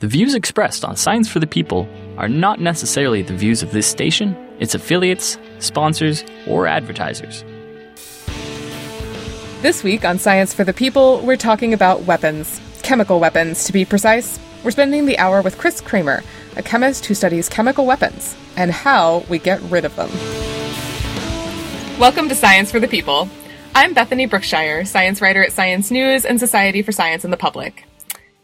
The views expressed on Science for the People are not necessarily the views of this station, its affiliates, sponsors, or advertisers. This week on Science for the People, we're talking about weapons. Chemical weapons, to be precise. We're spending the hour with Chris Kramer, a chemist who studies chemical weapons and how we get rid of them. Welcome to Science for the People. I'm Bethany Brookshire, science writer at Science News and Society for Science and the Public.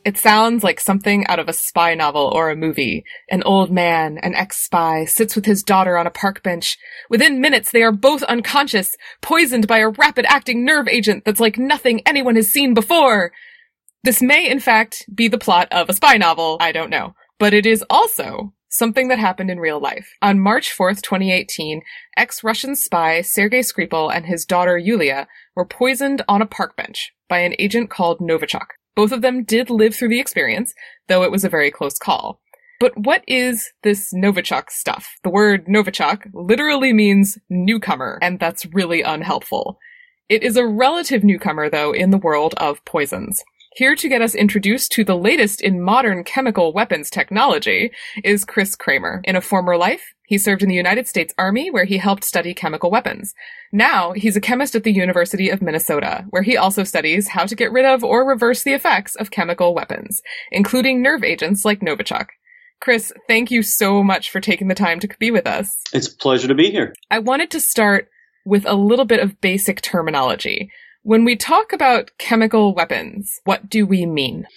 It sounds like something out of a spy novel or a movie. An old man, an ex-spy, sits with his daughter on a park bench. Within minutes, they are both unconscious, poisoned by a rapid-acting nerve agent that's like nothing anyone has seen before. This may, in fact, be the plot of a spy novel. I don't know. But it is also something that happened in real life. On March 4th, 2018, ex-Russian spy Sergei Skripal and his daughter Yulia were poisoned on a park bench by an agent called Novichok. Both of them did live through the experience, though it was a very close call. But what is this Novichok stuff? The word Novichok literally means newcomer, and that's really unhelpful. It is a relative newcomer, though, in the world of poisons. Here to get us introduced to the latest in modern chemical weapons technology is Chris Kramer. In a former life, he served in the United States Army, where he helped study chemical weapons. Now, he's a chemist at the University of Minnesota, where he also studies how to get rid of or reverse the effects of chemical weapons, including nerve agents like Novichok. Chris, thank you so much for taking the time to be with us. It's a pleasure to be here. I wanted to start with a little bit of basic terminology. When we talk about chemical weapons, what do we mean?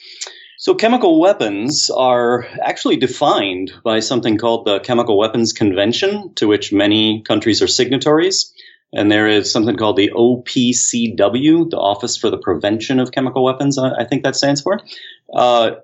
So chemical weapons are actually defined by something called the Chemical Weapons Convention, to which many countries are signatories. And there is something called the OPCW, the Office for the Prevention of Chemical Weapons, I think that stands for.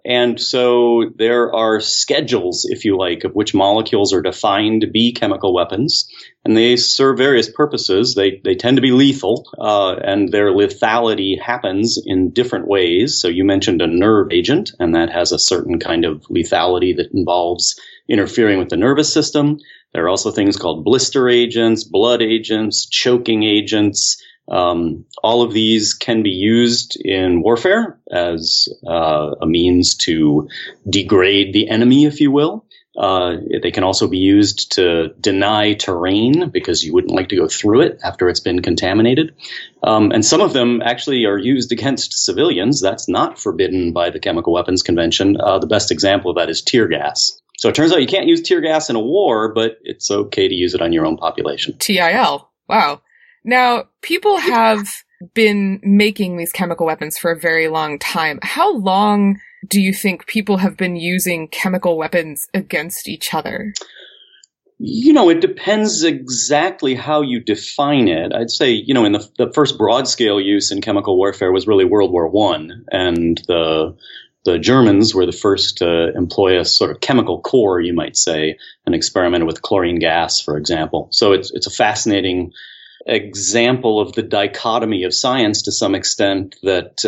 And so there are schedules, if you like, of which molecules are defined to be chemical weapons. And they serve various purposes. They tend to be lethal, and their lethality happens in different ways. So you mentioned a nerve agent, and that has a certain kind of lethality that involves interfering with the nervous system. There are also things called blister agents, blood agents, choking agents. All of these can be used in warfare as a means to degrade the enemy, if you will. They can also be used to deny terrain because you wouldn't like to go through it after it's been contaminated. And some of them actually are used against civilians. That's not forbidden by the Chemical Weapons Convention. The best example of that is tear gas. So it turns out you can't use tear gas in a war, but it's okay to use it on your own population. TIL. Wow. Now, people have been making these chemical weapons for a very long time. How long do you think people have been using chemical weapons against each other? You know, it depends exactly how you define it. I'd say, you know, in the first broad-scale use in chemical warfare was really World War I, and the Germans were the first to employ a sort of chemical corps, you might say, and experimented with chlorine gas, for example. So it's a fascinating example of the dichotomy of science to some extent that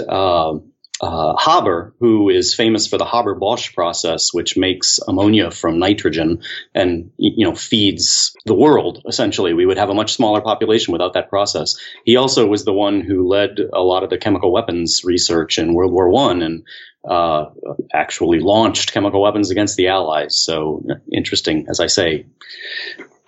Haber, who is famous for the Haber-Bosch process, which makes ammonia from nitrogen and, you know, feeds the world, essentially. We would have a much smaller population without that process. He also was the one who led a lot of the chemical weapons research in World War I and actually launched chemical weapons against the Allies. So interesting, as I say.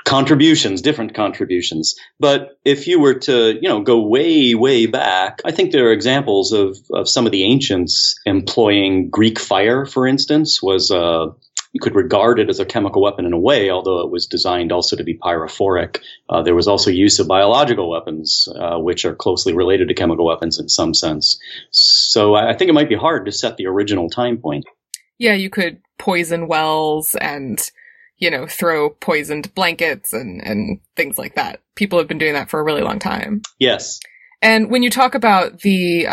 Contributions, different contributions. But if you were to, you know, go way, way back, I think there are examples of some of the ancients employing Greek fire, for instance, was you could regard it as a chemical weapon in a way, although it was designed also to be pyrophoric. There was also use of biological weapons, which are closely related to chemical weapons in some sense. So I think it might be hard to set the original time point. Yeah, you could poison wells and, you know, throw poisoned blankets and things like that. People have been doing that for a really long time. Yes. And when you talk about the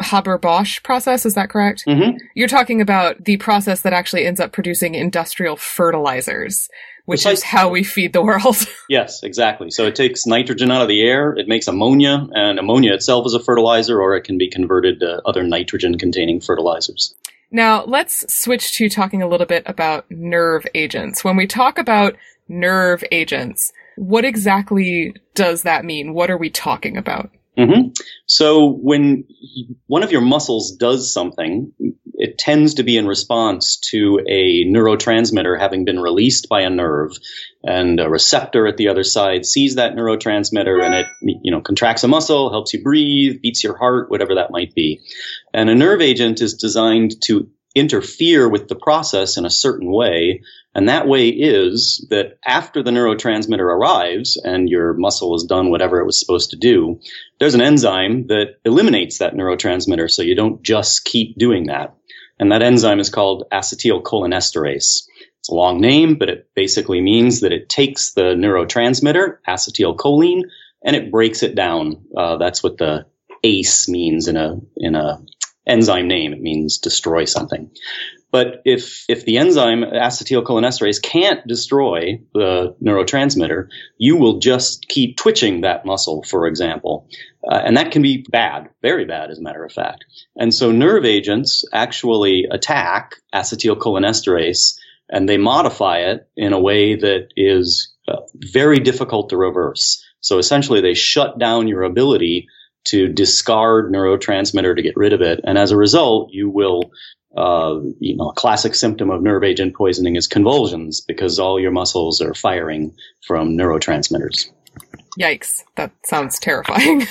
Haber-Bosch process, is that correct? Mm-hmm. You're talking about the process that actually ends up producing industrial fertilizers, which is how we feed the world. Yes, exactly. So it takes nitrogen out of the air, it makes ammonia, and ammonia itself is a fertilizer, or it can be converted to other nitrogen-containing fertilizers. Now, let's switch to talking a little bit about nerve agents. When we talk about nerve agents, what exactly does that mean? What are we talking about? Mm-hmm. So when one of your muscles does something, it tends to be in response to a neurotransmitter having been released by a nerve, and a receptor at the other side sees that neurotransmitter and it, contracts a muscle, helps you breathe, beats your heart, whatever that might be. And a nerve agent is designed to interfere with the process in a certain way. And that way is that after the neurotransmitter arrives and your muscle has done whatever it was supposed to do, there's an enzyme that eliminates that neurotransmitter so you don't just keep doing that. And that enzyme is called acetylcholinesterase. It's a long name, but it basically means that it takes the neurotransmitter, acetylcholine, and it breaks it down. That's what the ACE means in a enzyme name. It means destroy something. But if the enzyme acetylcholinesterase can't destroy the neurotransmitter, you will just keep twitching that muscle, for example. And that can be bad, very bad, as a matter of fact. And so nerve agents actually attack acetylcholinesterase, and they modify it in a way that is very difficult to reverse. So essentially, they shut down your ability to discard neurotransmitter, to get rid of it. And as a result, you will, a classic symptom of nerve agent poisoning is convulsions, because all your muscles are firing from neurotransmitters. Yikes. That sounds terrifying.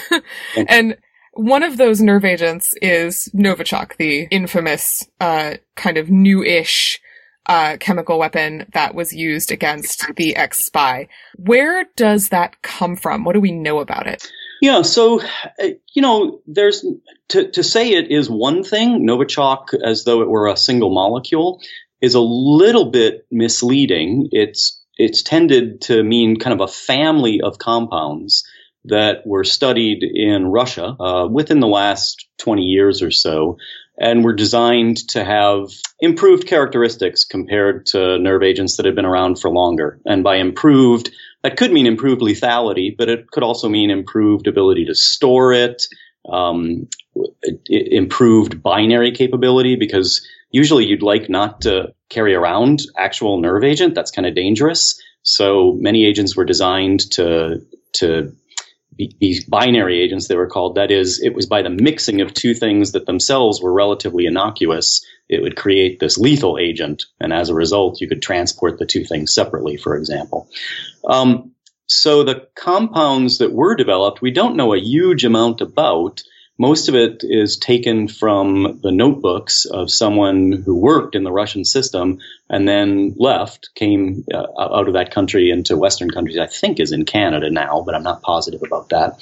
And one of those nerve agents is Novichok, the infamous, kind of new-ish, chemical weapon that was used against the ex-spy. Where does that come from? What do we know about it? Yeah, so, there's to say it is one thing, Novichok, as though it were a single molecule, is a little bit misleading. It's tended to mean kind of a family of compounds that were studied in Russia within the last 20 years or so, and were designed to have improved characteristics compared to nerve agents that had been around for longer. And by improved, that could mean improved lethality, but it could also mean improved ability to store it, improved binary capability, because usually you'd like not to carry around actual nerve agent. That's kind of dangerous. So many agents were designed to be binary agents, they were called. That is, it was by the mixing of two things that themselves were relatively innocuous, it would create this lethal agent. And as a result, you could transport the two things separately, for example. So the compounds that were developed, we don't know a huge amount about. Most of it is taken from the notebooks of someone who worked in the Russian system and then left, came out of that country into Western countries, I think is in Canada now, but I'm not positive about that,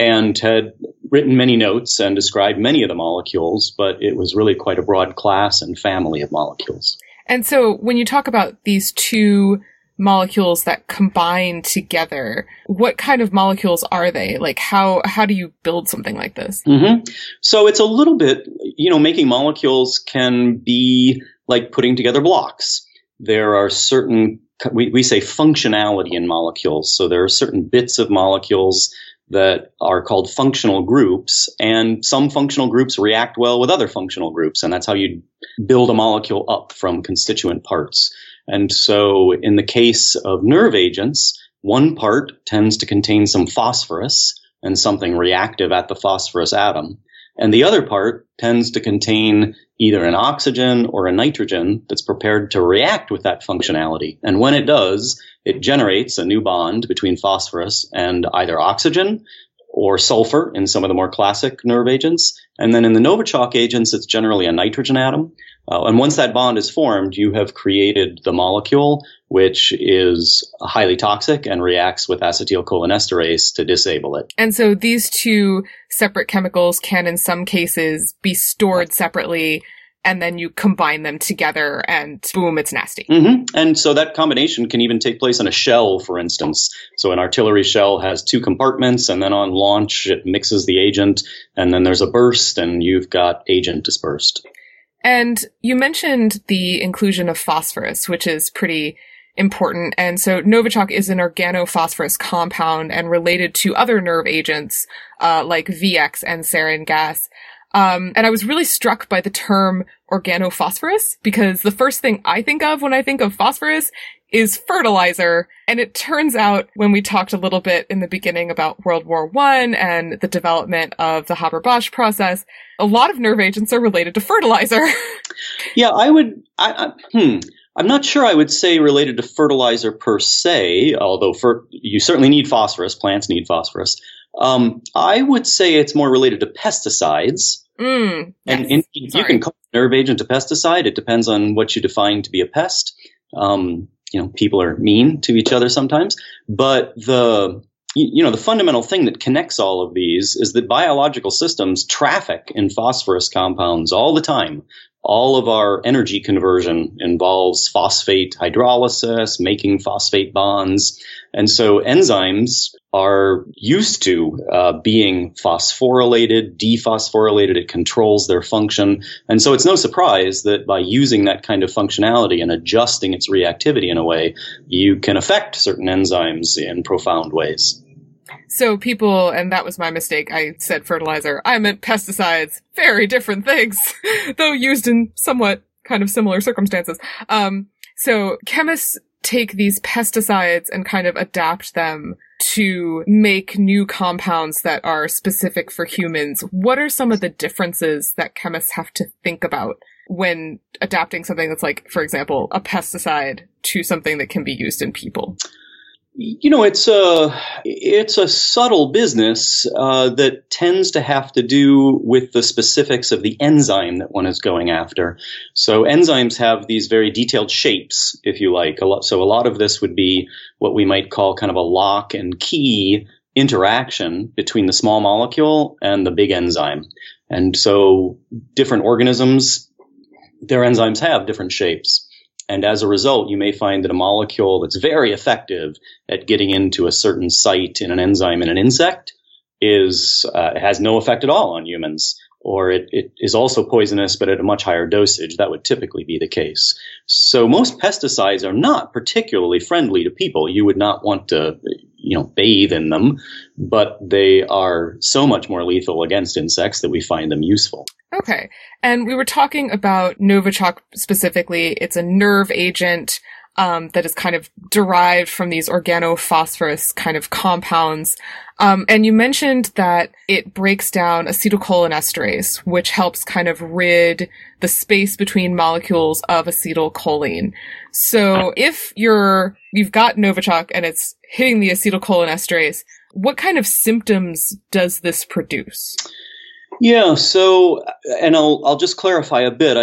and had written many notes and described many of the molecules, but it was really quite a broad class and family of molecules. And so when you talk about these two molecules that combine together, what kind of molecules are they? Like, how do you build something like this? Mm-hmm. So it's a little bit, making molecules can be like putting together blocks. There are certain, we say functionality in molecules. So there are certain bits of molecules that are called functional groups, and some functional groups react well with other functional groups. And that's how you build a molecule up from constituent parts. And so in the case of nerve agents, one part tends to contain some phosphorus and something reactive at the phosphorus atom. And the other part tends to contain either an oxygen or a nitrogen that's prepared to react with that functionality. And when it does, it generates a new bond between phosphorus and either oxygen or sulfur in some of the more classic nerve agents. And then in the Novichok agents, it's generally a nitrogen atom. And once that bond is formed, you have created the molecule, which is highly toxic and reacts with acetylcholinesterase to disable it. And so these two separate chemicals can, in some cases, be stored separately, and then you combine them together, and boom, it's nasty. Mm-hmm. And so that combination can even take place in a shell, for instance. So an artillery shell has two compartments, and then on launch, it mixes the agent, and then there's a burst, and you've got agent dispersed. And you mentioned the inclusion of phosphorus, which is pretty important. And so Novichok is an organophosphorus compound and related to other nerve agents like VX and sarin gas. And I was really struck by the term organophosphorus, because the first thing I think of when I think of phosphorus is fertilizer. And it turns out, when we talked a little bit in the beginning about World War I and the development of the Haber-Bosch process, a lot of nerve agents are related to fertilizer. Yeah, I'm not sure I would say related to fertilizer per se, although you certainly need phosphorus. Plants need phosphorus. I would say it's more related to pesticides. Yes. And you can call a nerve agent a pesticide. It depends on what you define to be a pest. People are mean to each other sometimes, but the fundamental thing that connects all of these is that biological systems traffic in phosphorus compounds all the time. All of our energy conversion involves phosphate hydrolysis, making phosphate bonds. And so enzymes are used to being phosphorylated, dephosphorylated. It controls their function. And so it's no surprise that by using that kind of functionality and adjusting its reactivity in a way, you can affect certain enzymes in profound ways. So people, and that was my mistake, I said fertilizer, I meant pesticides, very different things, though used in somewhat kind of similar circumstances. So chemists take these pesticides and kind of adapt them to make new compounds that are specific for humans. What are some of the differences that chemists have to think about when adapting something that's like, for example, a pesticide to something that can be used in people? You know, it's a subtle business that tends to have to do with the specifics of the enzyme that one is going after. So enzymes have these very detailed shapes, if you like. So a lot of this would be what we might call kind of a lock and key interaction between the small molecule and the big enzyme. And so different organisms, their enzymes have different shapes. And as a result, you may find that a molecule that's very effective at getting into a certain site in an enzyme in an insect has no effect at all on humans, or it is also poisonous, but at a much higher dosage. That would typically be the case. So most pesticides are not particularly friendly to people. You would not want to, bathe in them, but they are so much more lethal against insects that we find them useful. Okay. And we were talking about Novichok specifically. It's a nerve agent that is kind of derived from these organophosphorus kind of compounds. And you mentioned that it breaks down acetylcholinesterase, which helps kind of rid the space between molecules of acetylcholine. So if you've got Novichok and it's hitting the acetylcholinesterase, what kind of symptoms does this produce? Yeah. So, and I'll just clarify a bit.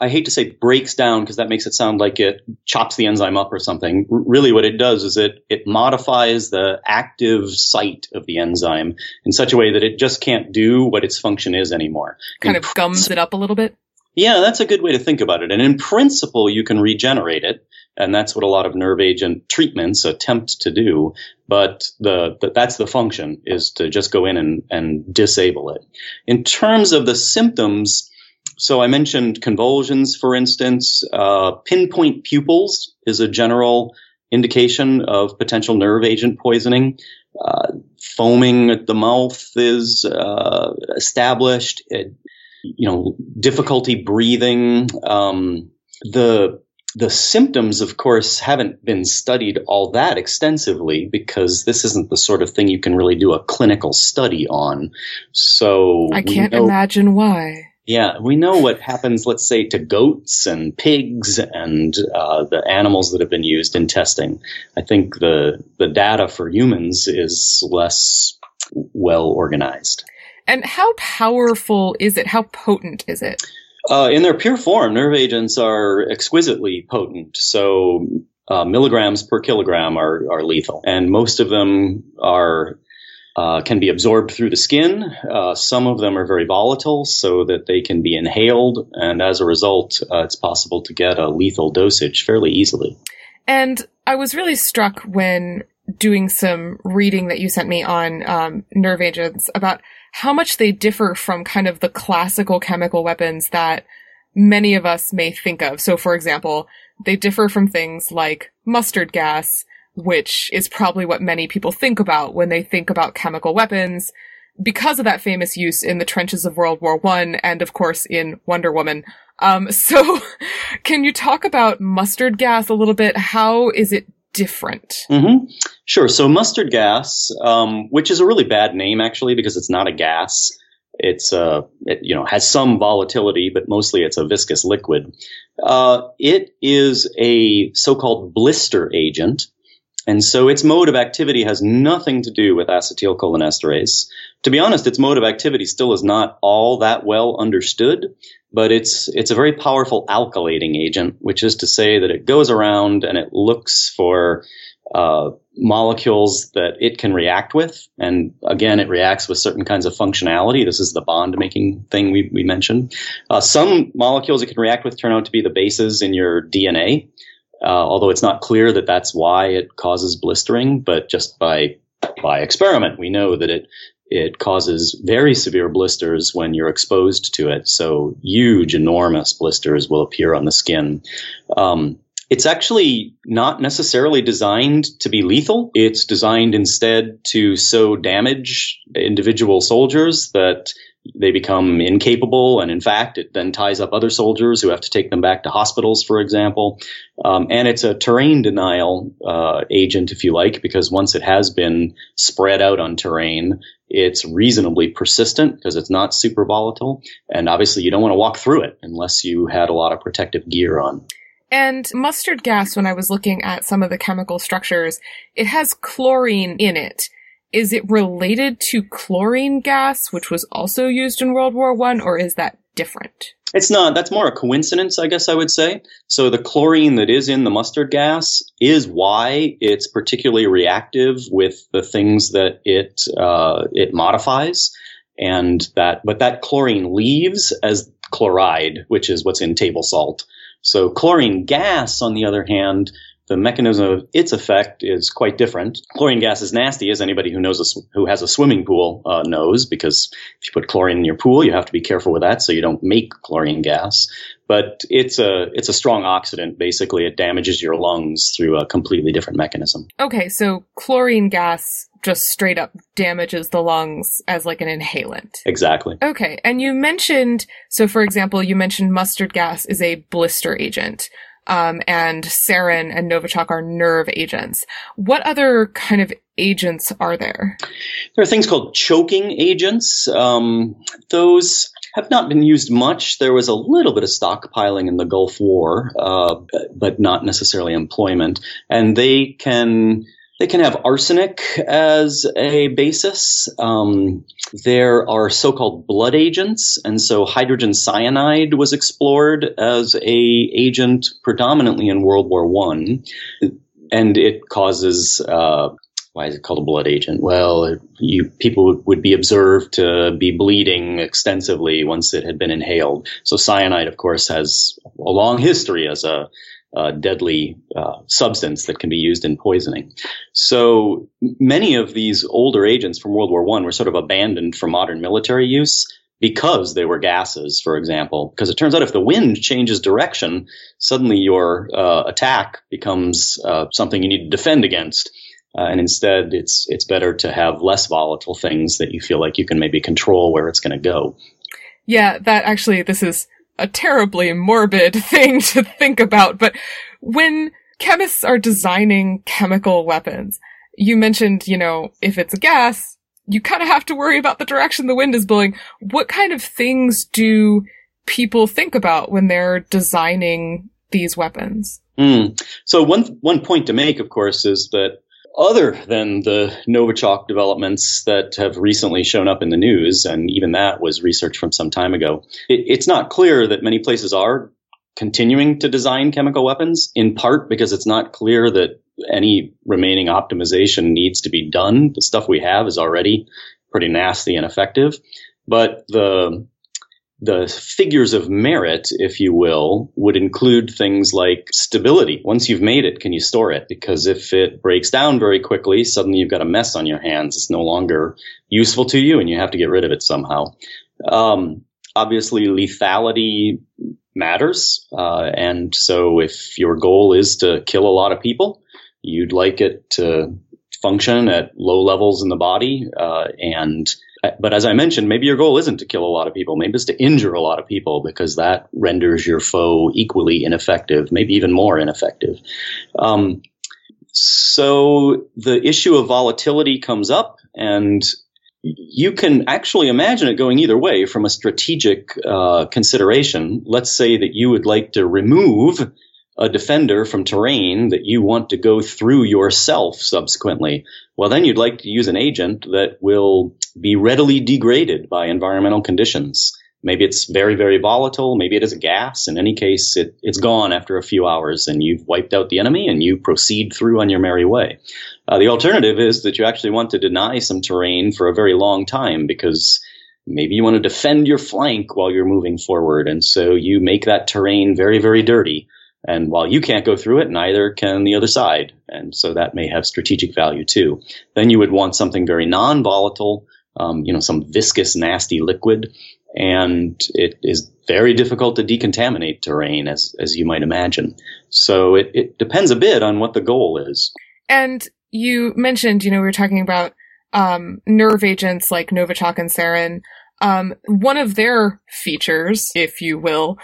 I hate to say breaks down, because that makes it sound like it chops the enzyme up or something. Really what it does is it modifies the active site of the enzyme in such a way that it just can't do what its function is anymore. Kind of gums it up a little bit. Yeah, that's a good way to think about it. And in principle, you can regenerate it. And that's what a lot of nerve agent treatments attempt to do. But that's the function, is to just go in and disable it. In terms of the symptoms, so I mentioned convulsions, for instance. Pinpoint pupils is a general indication of potential nerve agent poisoning. Foaming at the mouth is established. Difficulty breathing. The symptoms, of course, haven't been studied all that extensively, because this isn't the sort of thing you can really do a clinical study on. So I can't imagine why. Yeah, we know what happens, let's say, to goats and pigs and the animals that have been used in testing. I think the data for humans is less well organized. And how powerful is it? How potent is it? In their pure form, nerve agents are exquisitely potent. So milligrams per kilogram are lethal. And most of them can be absorbed through the skin. Some of them are very volatile, so that they can be inhaled. And as a result, it's possible to get a lethal dosage fairly easily. And I was really struck when doing some reading that you sent me on nerve agents about how much they differ from kind of the classical chemical weapons that many of us may think of. So, for example, they differ from things like mustard gas, which is probably what many people think about when they think about chemical weapons. because of that famous use in the trenches of World War I and, of course, in Wonder Woman. So can you talk about mustard gas a little bit? How is it different? Mm-hmm. Sure. So mustard gas, which is a really bad name, actually, because it's not a gas. It has some volatility, but mostly it's a viscous liquid. It is a so-called blister agent. And so its mode of activity has nothing to do with acetylcholinesterase. To be honest, its mode of activity still is not all that well understood, but it's a very powerful alkylating agent, which is to say that it goes around and it looks for molecules that it can react with. And again, it reacts with certain kinds of functionality. This is the bond-making thing we mentioned. Some molecules it can react with turn out to be the bases in your DNA. Although it's not clear that that's why it causes blistering, but just by experiment, we know that it causes very severe blisters when you're exposed to it. So huge, enormous blisters will appear on the skin. It's actually not necessarily designed to be lethal. It's designed instead to so damage individual soldiers that they become incapable, and in fact, it then ties up other soldiers who have to take them back to hospitals, for example. And it's a terrain denial agent, if you like, because once it has been spread out on terrain, it's reasonably persistent because it's not super volatile. And obviously, you don't want to walk through it unless you had a lot of protective gear on. And mustard gas, when I was looking at some of the chemical structures, it has chlorine in it. Is it related to chlorine gas, which was also used in World War I, or is that different? It's not. That's more a coincidence, I guess I would say. So the chlorine that is in the mustard gas is why it's particularly reactive with the things that it modifies, but that chlorine leaves as chloride, which is what's in table salt. So chlorine gas, on the other hand, the mechanism of its effect is quite different. Chlorine gas is nasty, as anybody who has a swimming pool knows, because if you put chlorine in your pool, you have to be careful with that so you don't make chlorine gas. But it's a strong oxidant. Basically, it damages your lungs through a completely different mechanism. Okay, so chlorine gas just straight up damages the lungs as like an inhalant. Exactly. Okay, and you mentioned, so for example, you mentioned mustard gas is a blister agent. And sarin and Novichok are nerve agents. What other kind of agents are there? There are things called choking agents. Those have not been used much. There was a little bit of stockpiling in the Gulf War, but not necessarily employment. And they can have arsenic as a basis. There are so-called blood agents, and so hydrogen cyanide was explored as an agent predominantly in World War I, and it causes why is it called a blood agent? Well, people would be observed to be bleeding extensively once it had been inhaled. So cyanide, of course, has a long history as a deadly substance that can be used in poisoning. So many of these older agents from World War I were sort of abandoned for modern military use because they were gases, for example. Because it turns out if the wind changes direction, suddenly your attack becomes something you need to defend against. And instead, it's better to have less volatile things that you feel like you can maybe control where it's going to go. Yeah, this is a terribly morbid thing to think about, but when chemists are designing chemical weapons, you mentioned, if it's a gas, you kind of have to worry about the direction the wind is blowing. What kind of things do people think about when they're designing these weapons? So one point to make, of course, is that other than the Novichok developments that have recently shown up in the news, and even that was research from some time ago, it's not clear that many places are continuing to design chemical weapons, in part because it's not clear that any remaining optimization needs to be done. The stuff we have is already pretty nasty and effective. But the figures of merit, if you will, would include things like stability. Once you've made it, can you store it? Because if it breaks down very quickly, suddenly you've got a mess on your hands. It's no longer useful to you, and you have to get rid of it somehow. Obviously, lethality matters. And so if your goal is to kill a lot of people, you'd like it to function at low levels in the body. But as I mentioned, maybe your goal isn't to kill a lot of people. Maybe it's to injure a lot of people, because that renders your foe equally ineffective, maybe even more ineffective. So the issue of volatility comes up, and you can actually imagine it going either way from a strategic consideration. Let's say that you would like to remove a defender from terrain that you want to go through yourself subsequently. Well, then you'd like to use an agent that will be readily degraded by environmental conditions. Maybe it's very, very volatile. Maybe it is a gas. In any case, it's gone after a few hours, and you've wiped out the enemy, and you proceed through on your merry way. The alternative is that you actually want to deny some terrain for a very long time, because maybe you want to defend your flank while you're moving forward, and so you make that terrain very, very dirty. And while you can't go through it, neither can the other side. And so that may have strategic value too. Then you would want something very non-volatile, some viscous, nasty liquid. And it is very difficult to decontaminate terrain, as you might imagine. So it depends a bit on what the goal is. And you mentioned, we were talking about nerve agents like Novichok and sarin. One of their features, if you will,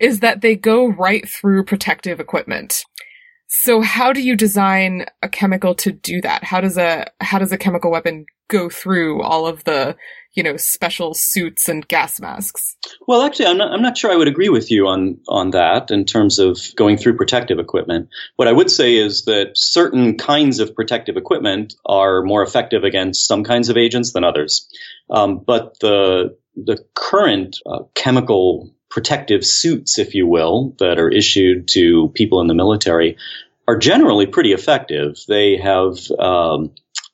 is that they go right through protective equipment. So how do you design a chemical to do that? How does a chemical weapon go through all of the, special suits and gas masks? Well, actually, I'm not sure I would agree with you on that in terms of going through protective equipment. What I would say is that certain kinds of protective equipment are more effective against some kinds of agents than others. But the current chemical protective suits, if you will, that are issued to people in the military are generally pretty effective. They have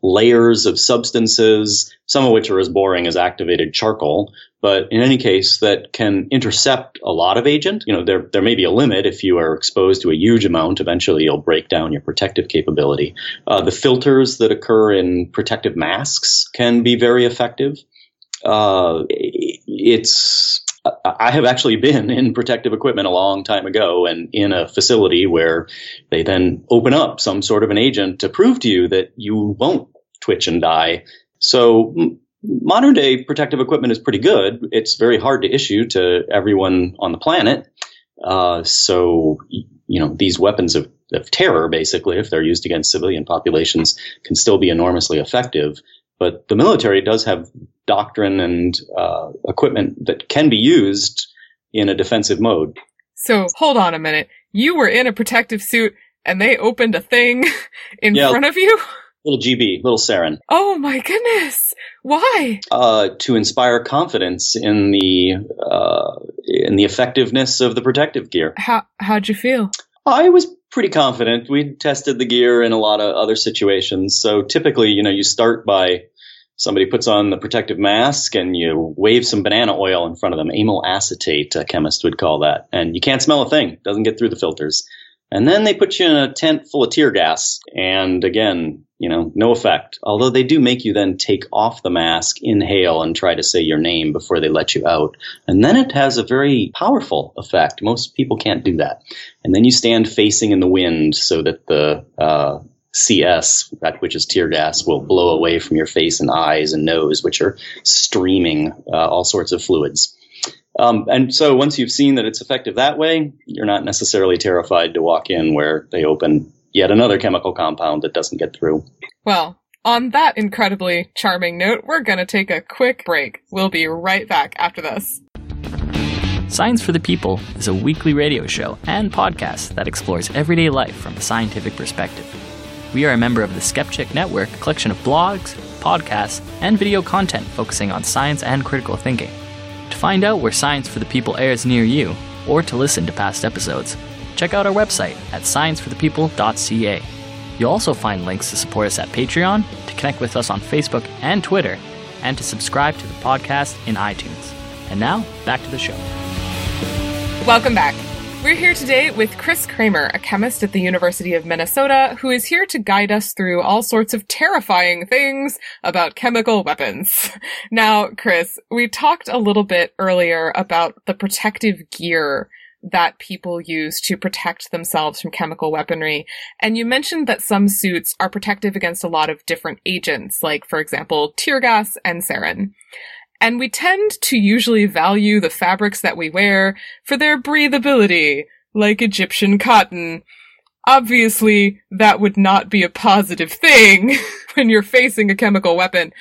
layers of substances, some of which are as boring as activated charcoal, but in any case, that can intercept a lot of agent. There may be a limit. If you are exposed to a huge amount, eventually you'll break down your protective capability. The filters that occur in protective masks can be very effective. I have actually been in protective equipment a long time ago and in a facility where they then open up some sort of an agent to prove to you that you won't twitch and die. So modern day protective equipment is pretty good. It's very hard to issue to everyone on the planet. So these weapons of terror, basically, if they're used against civilian populations, can still be enormously effective. But the military does have doctrine and equipment that can be used in a defensive mode. So hold on a minute. You were in a protective suit and they opened a thing in front of you? Little GB, little sarin. Oh my goodness. Why? To inspire confidence in the effectiveness of the protective gear. How'd you feel? I was pretty confident. We tested the gear in a lot of other situations. So typically, you start by somebody puts on the protective mask and you wave some banana oil in front of them. Amyl acetate, a chemist would call that. And you can't smell a thing. It doesn't get through the filters. And then they put you in a tent full of tear gas. And again, no effect. Although they do make you then take off the mask, inhale, and try to say your name before they let you out. And then it has a very powerful effect. Most people can't do that. And then you stand facing in the wind so that the CS, that which is tear gas, will blow away from your face and eyes and nose, which are streaming all sorts of fluids. And so once you've seen that it's effective that way, you're not necessarily terrified to walk in where they open yet another chemical compound that doesn't get through. Well, on that incredibly charming note, we're going to take a quick break. We'll be right back after this. Science for the People is a weekly radio show and podcast that explores everyday life from a scientific perspective. We are a member of the Skeptic Network, a collection of blogs, podcasts, and video content focusing on science and critical thinking. To find out where Science for the People airs near you, or to listen to past episodes, check out our website at scienceforthepeople.ca. You'll also find links to support us at Patreon, to connect with us on Facebook and Twitter, and to subscribe to the podcast in iTunes. And now, back to the show. Welcome back. We're here today with Chris Kramer, a chemist at the University of Minnesota, who is here to guide us through all sorts of terrifying things about chemical weapons. Now, Chris, we talked a little bit earlier about the protective gear that people use to protect themselves from chemical weaponry. And you mentioned that some suits are protective against a lot of different agents, like, for example, tear gas and sarin. And we tend to usually value the fabrics that we wear for their breathability, like Egyptian cotton. Obviously, that would not be a positive thing when you're facing a chemical weapon.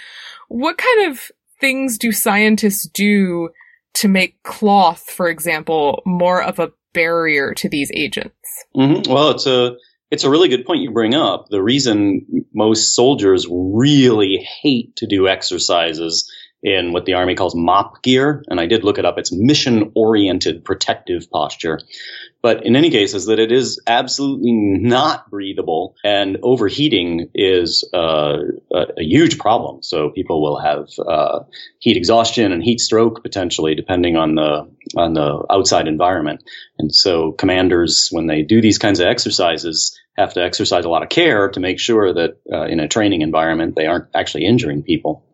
What kind of things do scientists do to make cloth, for example, more of a barrier to these agents? Mm-hmm. Well, it's a really good point you bring up. The reason most soldiers really hate to do exercises in what the Army calls mop gear, and I did look it up, it's mission-oriented protective posture. But in any case, is that it is absolutely not breathable, and overheating is a huge problem. So people will have heat exhaustion and heat stroke potentially, depending on the outside environment. And so commanders, when they do these kinds of exercises, have to exercise a lot of care to make sure that in a training environment they aren't actually injuring people.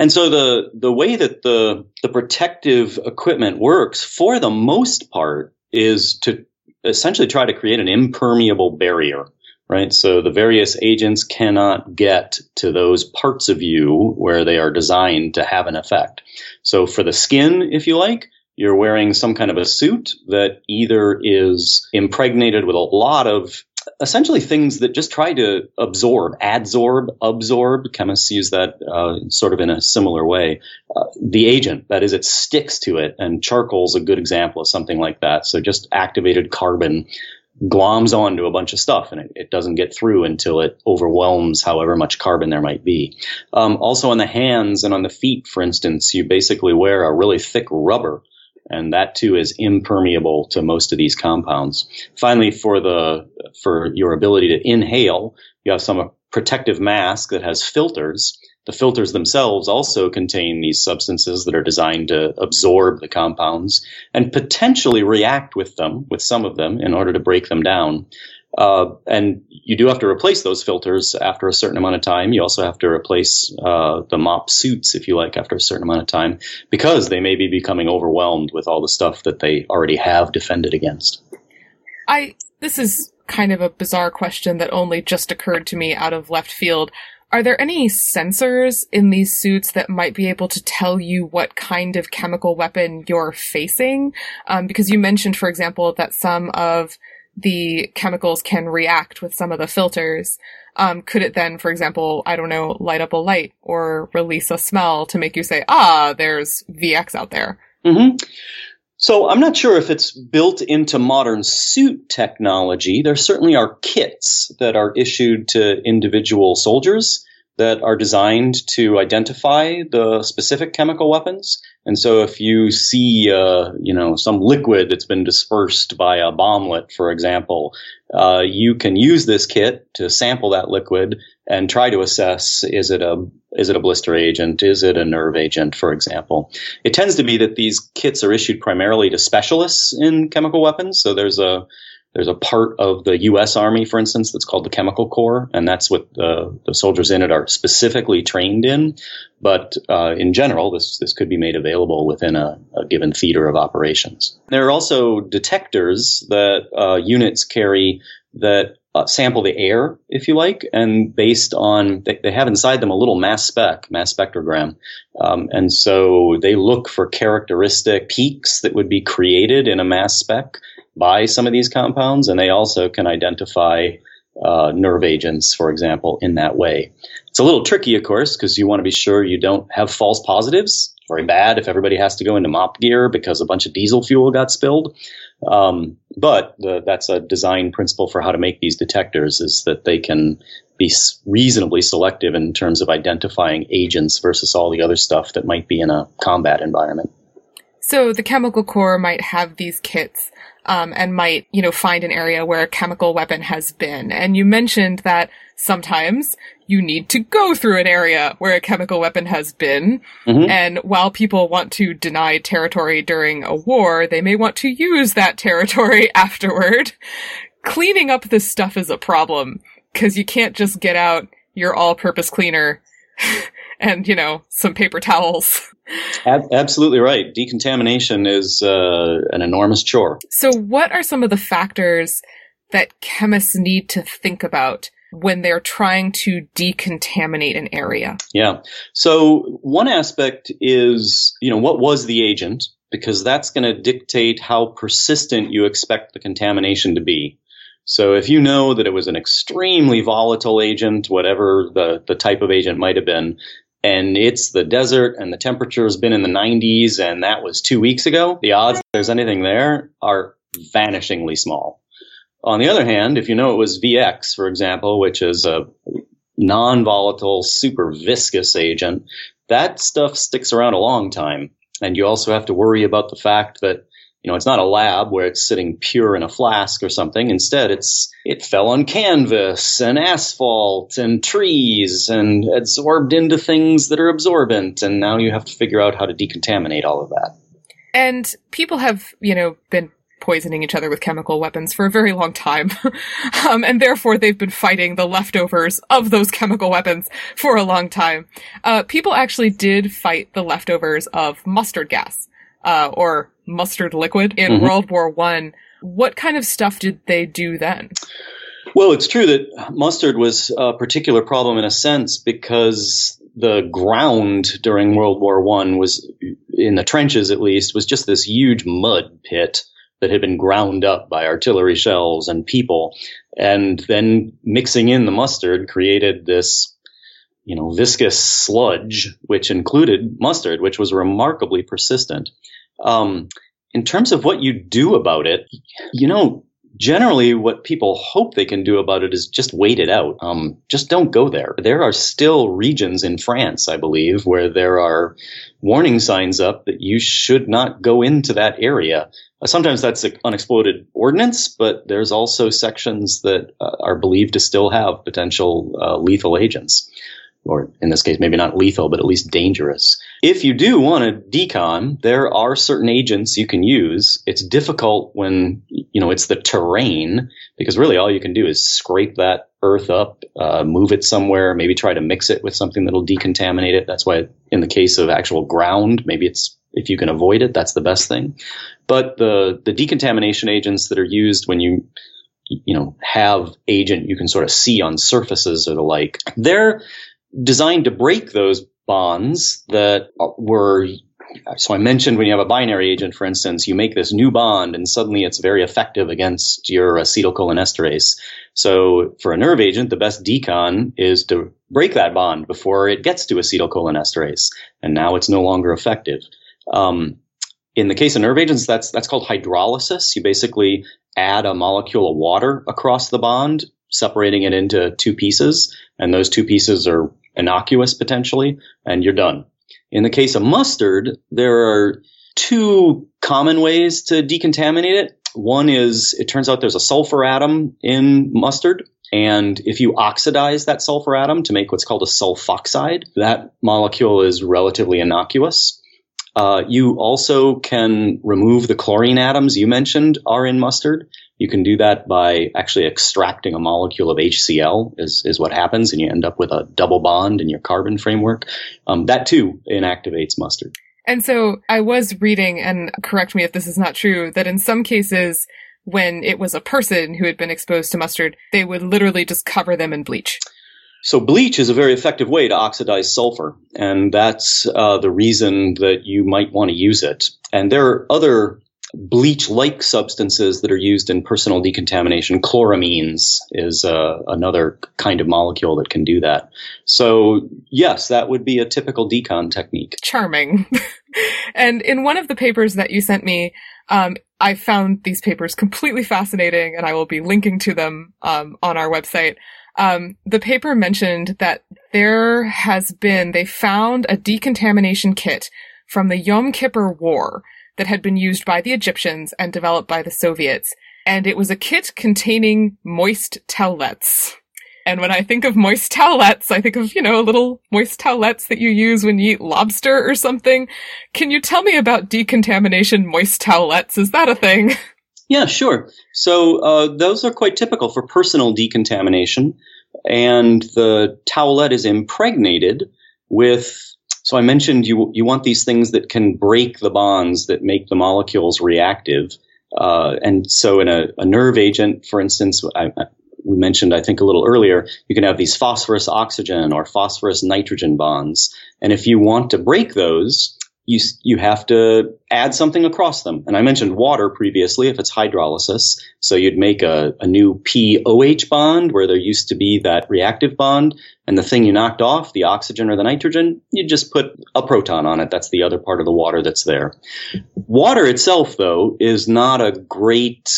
And so the way that the protective equipment works, for the most part, is to essentially try to create an impermeable barrier, right? So the various agents cannot get to those parts of you where they are designed to have an effect. So for the skin, if you like, you're wearing some kind of a suit that either is impregnated with a lot of essentially things that just try to absorb. Chemists use that sort of in a similar way. The agent, that is, it sticks to it, and charcoal's a good example of something like that. So just activated carbon gloms onto a bunch of stuff, and it doesn't get through until it overwhelms however much carbon there might be. Also on the hands and on the feet, for instance, you basically wear a really thick rubber, and that too is impermeable to most of these compounds. Finally, for your ability to inhale, you have some protective mask that has filters. The filters themselves also contain these substances that are designed to absorb the compounds and potentially react with them, with some of them, in order to break them down. And you do have to replace those filters after a certain amount of time. You also have to replace the mop suits, if you like, after a certain amount of time, because they may be becoming overwhelmed with all the stuff that they already have defended against. This is kind of a bizarre question that only just occurred to me out of left field. Are there any sensors in these suits that might be able to tell you what kind of chemical weapon you're facing? Because you mentioned, for example, that some of the chemicals can react with some of the filters. Could it then, for example, I don't know, light up a light or release a smell to make you say, there's VX out there? Mm-hmm. So I'm not sure if it's built into modern suit technology. There certainly are kits that are issued to individual soldiers that are designed to identify the specific chemical weapons. And so if you see, some liquid that's been dispersed by a bomblet, for example, you can use this kit to sample that liquid and try to assess, is it a blister agent? Is it a nerve agent, for example? It tends to be that these kits are issued primarily to specialists in chemical weapons. So there's a part of the U.S. Army, for instance, that's called the Chemical Corps, and that's what the soldiers in it are specifically trained in. But in general, this could be made available within a given theater of operations. There are also detectors that units carry that sample the air, if you like, and based on, they have inside them a little mass spectrogram. And so they look for characteristic peaks that would be created in a mass spec by some of these compounds, and they also can identify nerve agents, for example, in that way. It's a little tricky, of course, because you want to be sure you don't have false positives. It's very bad if everybody has to go into mop gear because a bunch of diesel fuel got spilled. But that's a design principle for how to make these detectors, is that they can be reasonably selective in terms of identifying agents versus all the other stuff that might be in a combat environment. So the Chemical Corps might have these kits and might, find an area where a chemical weapon has been. And you mentioned that sometimes you need to go through an area where a chemical weapon has been. Mm-hmm. And while people want to deny territory during a war, they may want to use that territory afterward. Cleaning up this stuff is a problem because you can't just get out your all-purpose cleaner and, some paper towels. Absolutely right. Decontamination is an enormous chore. So what are some of the factors that chemists need to think about when they're trying to decontaminate an area? Yeah. So one aspect is, what was the agent? Because that's going to dictate how persistent you expect the contamination to be. So if you know that it was an extremely volatile agent, whatever the type of agent might have been, and it's the desert and the temperature has been in the 90s and that was 2 weeks ago, the odds that there's anything there are vanishingly small. On the other hand, if you know it was VX, for example, which is a non-volatile, super viscous agent, that stuff sticks around a long time. And you also have to worry about the fact that, it's not a lab where it's sitting pure in a flask or something. Instead, it fell on canvas and asphalt and trees and absorbed into things that are absorbent. And now you have to figure out how to decontaminate all of that. And people have, been poisoning each other with chemical weapons for a very long time. And therefore, they've been fighting the leftovers of those chemical weapons for a long time. People actually did fight the leftovers of mustard gas or mustard liquid in World War I. What kind of stuff did they do then? Well, it's true that mustard was a particular problem in a sense because the ground during World War I was, in the trenches at least, was just this huge mud pit that had been ground up by artillery shells and people. And then mixing in the mustard created this, viscous sludge, which included mustard, which was remarkably persistent. In terms of what you do about it, generally what people hope they can do about it is just wait it out. Just don't go there. There are still regions in France, I believe, where there are warning signs up that you should not go into that area. Sometimes that's unexploded ordnance, but there's also sections that are believed to still have potential lethal agents, or in this case, maybe not lethal, but at least dangerous. If you do want to decon, there are certain agents you can use. It's difficult when, it's the terrain, because really all you can do is scrape that earth up, move it somewhere, maybe try to mix it with something that'll decontaminate it. That's why in the case of actual ground, maybe it's, if you can avoid it, that's the best thing. But the decontamination agents that are used when you have agent you can sort of see on surfaces or the like, they're designed to break those bonds that were – so I mentioned when you have a binary agent, for instance, you make this new bond and suddenly it's very effective against your acetylcholinesterase. So for a nerve agent, the best decon is to break that bond before it gets to acetylcholinesterase, and now it's no longer effective. In the case of nerve agents, that's called hydrolysis. You basically add a molecule of water across the bond, separating it into two pieces, and those two pieces are innocuous potentially, and you're done. In the case of mustard, there are two common ways to decontaminate it. One is, it turns out there's a sulfur atom in mustard, and if you oxidize that sulfur atom to make what's called a sulfoxide, that molecule is relatively innocuous. You also can remove the chlorine atoms you mentioned are in mustard. You can do that by actually extracting a molecule of HCl is what happens, and you end up with a double bond in your carbon framework. That, too, inactivates mustard. And so I was reading, and correct me if this is not true, that in some cases when it was a person who had been exposed to mustard, they would literally just cover them in bleach. So bleach is a very effective way to oxidize sulfur, and that's the reason that you might want to use it. And there are other bleach-like substances that are used in personal decontamination. Chloramines is another kind of molecule that can do that. So yes, that would be a typical decon technique. Charming. And in one of the papers that you sent me, I found these papers completely fascinating, and I will be linking to them on our website. The paper mentioned that they found a decontamination kit from the Yom Kippur War that had been used by the Egyptians and developed by the Soviets. And it was a kit containing moist towelettes. And when I think of moist towelettes, I think of, little moist towelettes that you use when you eat lobster or something. Can you tell me about decontamination moist towelettes? Is that a thing? Yeah, sure. So those are quite typical for personal decontamination. And the towelette is impregnated with So I mentioned you want these things that can break the bonds that make the molecules reactive. And so in a nerve agent, for instance, we mentioned, I think a little earlier, you can have these phosphorus oxygen or phosphorus nitrogen bonds. And if you want to break those, you have to add something across them. And I mentioned water previously, if it's hydrolysis. So you'd make a new POH bond where there used to be that reactive bond. And the thing you knocked off, the oxygen or the nitrogen, you just put a proton on it. That's the other part of the water that's there. Water itself, though, is not a great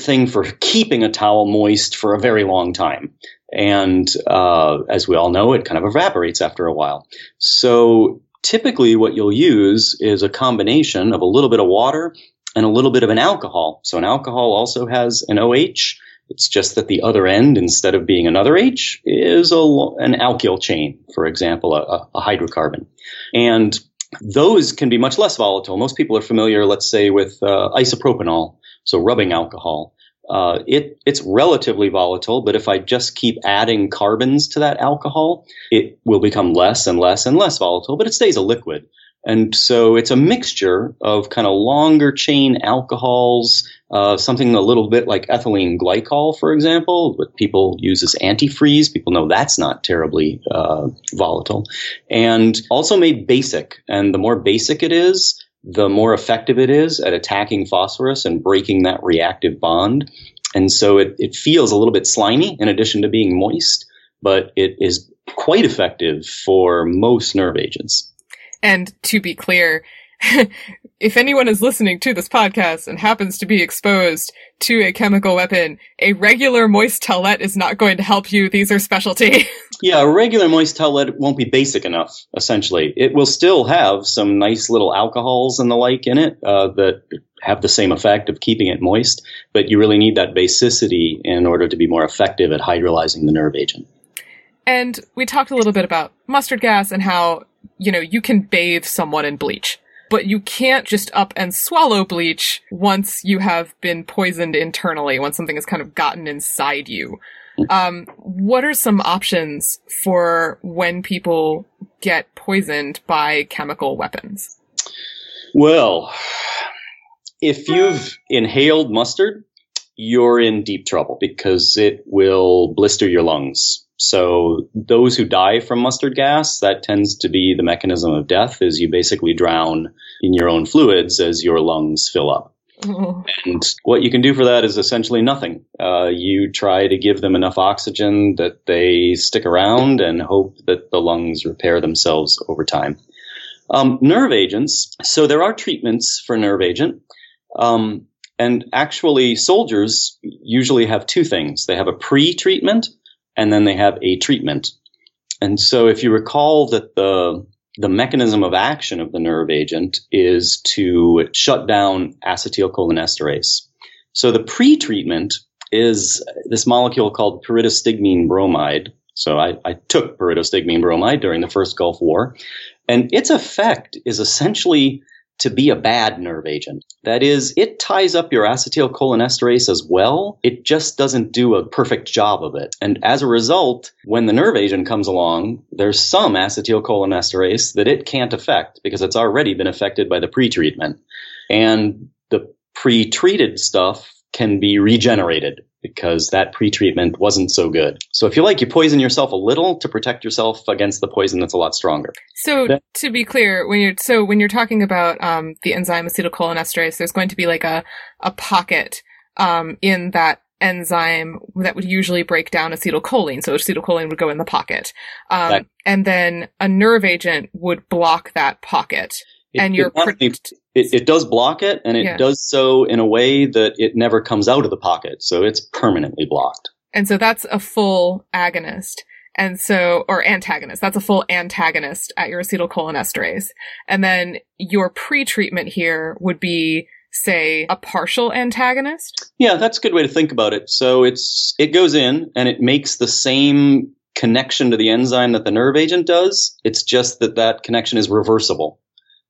thing for keeping a towel moist for a very long time. And as we all know, it kind of evaporates after a while. So typically what you'll use is a combination of a little bit of water and a little bit of an alcohol. So an alcohol also has an OH. It's just that the other end, instead of being another H, is an alkyl chain, for example, a hydrocarbon. And those can be much less volatile. Most people are familiar, let's say, with isopropanol. So rubbing alcohol, it's relatively volatile, but if I just keep adding carbons to that alcohol, it will become less and less and less volatile, but it stays a liquid. And so it's a mixture of kind of longer chain alcohols, something a little bit like ethylene glycol, for example, what people use as antifreeze. People know that's not terribly volatile. And also made basic. And the more basic it is, the more effective it is at attacking phosphorus and breaking that reactive bond. And so it feels a little bit slimy in addition to being moist, but it is quite effective for most nerve agents. And to be clear, if anyone is listening to this podcast and happens to be exposed to a chemical weapon, a regular moist towelette is not going to help you. These are specialty. Yeah, a regular moist towelette won't be basic enough, essentially. It will still have some nice little alcohols and the like in it that have the same effect of keeping it moist, but you really need that basicity in order to be more effective at hydrolyzing the nerve agent. And we talked a little bit about mustard gas and how, you can bathe someone in bleach. But you can't just up and swallow bleach once you have been poisoned internally, once something has kind of gotten inside you. What are some options for when people get poisoned by chemical weapons? Well, if you've inhaled mustard, you're in deep trouble because it will blister your lungs. So those who die from mustard gas, that tends to be the mechanism of death, is you basically drown in your own fluids as your lungs fill up. Oh. And what you can do for that is essentially nothing. You try to give them enough oxygen that they stick around and hope that the lungs repair themselves over time. Nerve agents. So there are treatments for nerve agent. And actually soldiers usually have two things. They have a pre-treatment and then they have a treatment. And so if you recall that the mechanism of action of the nerve agent is to shut down acetylcholinesterase. So the pre-treatment is this molecule called pyridostigmine bromide. So I took pyridostigmine bromide during the first Gulf War. And its effect is essentially to be a bad nerve agent. That is, it ties up your acetylcholinesterase as well. It just doesn't do a perfect job of it. And as a result, when the nerve agent comes along, there's some acetylcholinesterase that it can't affect because it's already been affected by the pre-treatment. And the pre-treated stuff can be regenerated because that pre-treatment wasn't so good. So if you like, you poison yourself a little to protect yourself against the poison that's a lot stronger. So to be clear, when you're talking about the enzyme acetylcholinesterase, there's going to be like a pocket in that enzyme that would usually break down acetylcholine. So acetylcholine would go in the pocket. And then a nerve agent would block that pocket. It does block it, and it does so in a way that it never comes out of the pocket. So it's permanently blocked. And so that's a full agonist. And so, or antagonist. That's a full antagonist at your acetylcholinesterase. And then your pre-treatment here would be, say, a partial antagonist? Yeah, that's a good way to think about it. So it goes in and it makes the same connection to the enzyme that the nerve agent does. It's just that connection is reversible.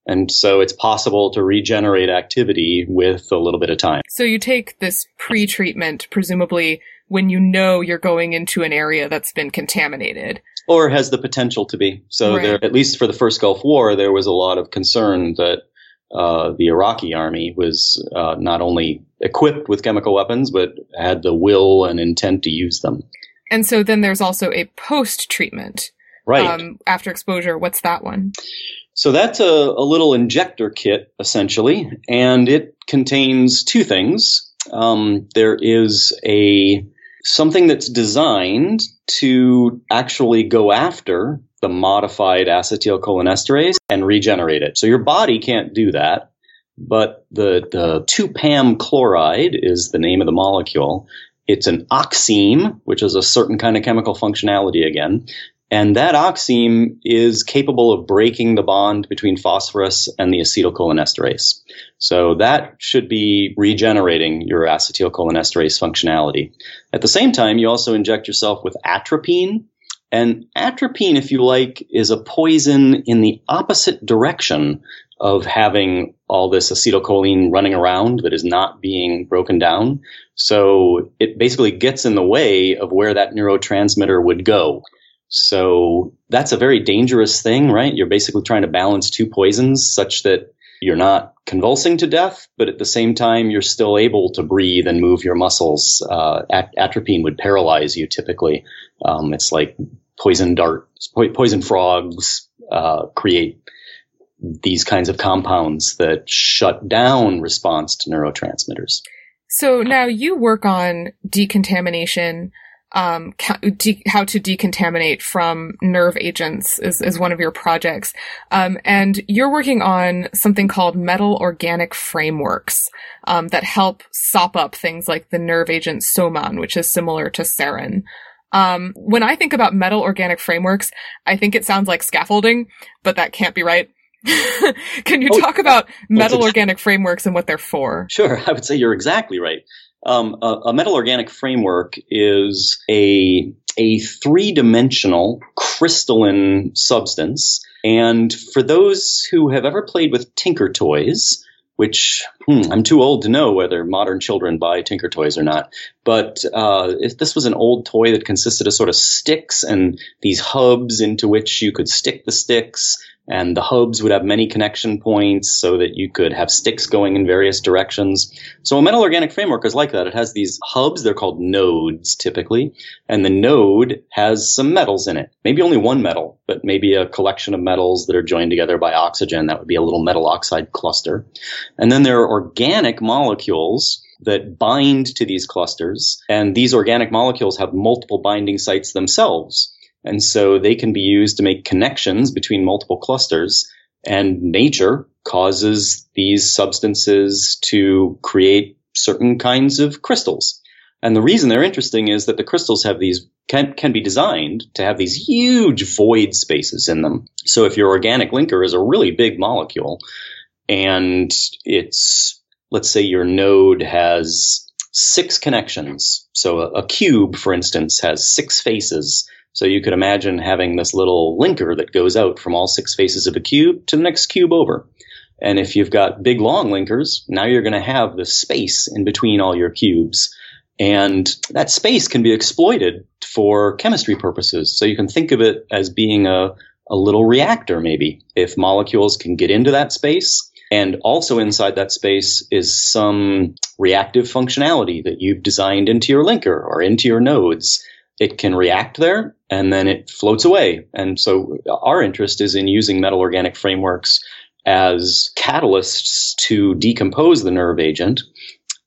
And so it's possible to regenerate activity with a little bit of time. So you take this pre-treatment, presumably when you know you're going into an area that's been contaminated. or has the potential to be. So there, at least for the first Gulf War, there was a lot of concern that the Iraqi army was not only equipped with chemical weapons, but had the will and intent to use them. And so then there's also a post-treatment after exposure. What's that one? So that's a little injector kit, essentially, and it contains two things. There is something that's designed to actually go after the modified acetylcholinesterase and regenerate it. So your body can't do that, but the 2-PAM chloride is the name of the molecule. It's an oxime, which is a certain kind of chemical functionality again. And that oxime is capable of breaking the bond between phosphorus and the acetylcholinesterase. So that should be regenerating your acetylcholinesterase functionality. At the same time, you also inject yourself with atropine. And atropine, if you like, is a poison in the opposite direction of having all this acetylcholine running around that is not being broken down. So it basically gets in the way of where that neurotransmitter would go. So that's a very dangerous thing, right? You're basically trying to balance two poisons such that you're not convulsing to death, but at the same time, you're still able to breathe and move your muscles. Atropine would paralyze you typically. It's like poison darts, poison frogs create these kinds of compounds that shut down response to neurotransmitters. So now you work on decontamination. How to decontaminate from nerve agents is one of your projects. And you're working on something called metal organic frameworks that help sop up things like the nerve agent Soman, which is similar to sarin. When I think about metal organic frameworks, I think it sounds like scaffolding, but that can't be right. Can you talk about metal organic frameworks and what they're for? Sure. I would say you're exactly right. A metal organic framework is a three-dimensional crystalline substance. And for those who have ever played with Tinker Toys, which I'm too old to know whether modern children buy Tinker Toys or not, but if this was an old toy that consisted of sort of sticks and these hubs into which you could stick the sticks, and the hubs would have many connection points so that you could have sticks going in various directions. So a metal organic framework is like that. It has these hubs. They're called nodes typically. And the node has some metals in it. Maybe only one metal, but maybe a collection of metals that are joined together by oxygen. That would be a little metal oxide cluster. And then there are organic molecules that bind to these clusters. And these organic molecules have multiple binding sites themselves. And so they can be used to make connections between multiple clusters, and nature causes these substances to create certain kinds of crystals. And the reason they're interesting is that the crystals have these can be designed to have these huge void spaces in them. So if your organic linker is a really big molecule and it's, let's say your node has six connections. So a cube, for instance, has six faces. So you could imagine having this little linker that goes out from all six faces of a cube to the next cube over. And if you've got big, long linkers, now you're going to have the space in between all your cubes. And that space can be exploited for chemistry purposes. So you can think of it as being a little reactor, maybe, if molecules can get into that space. And also inside that space is some reactive functionality that you've designed into your linker or into your nodes. It can react there, and then it floats away. And so our interest is in using metal organic frameworks as catalysts to decompose the nerve agent.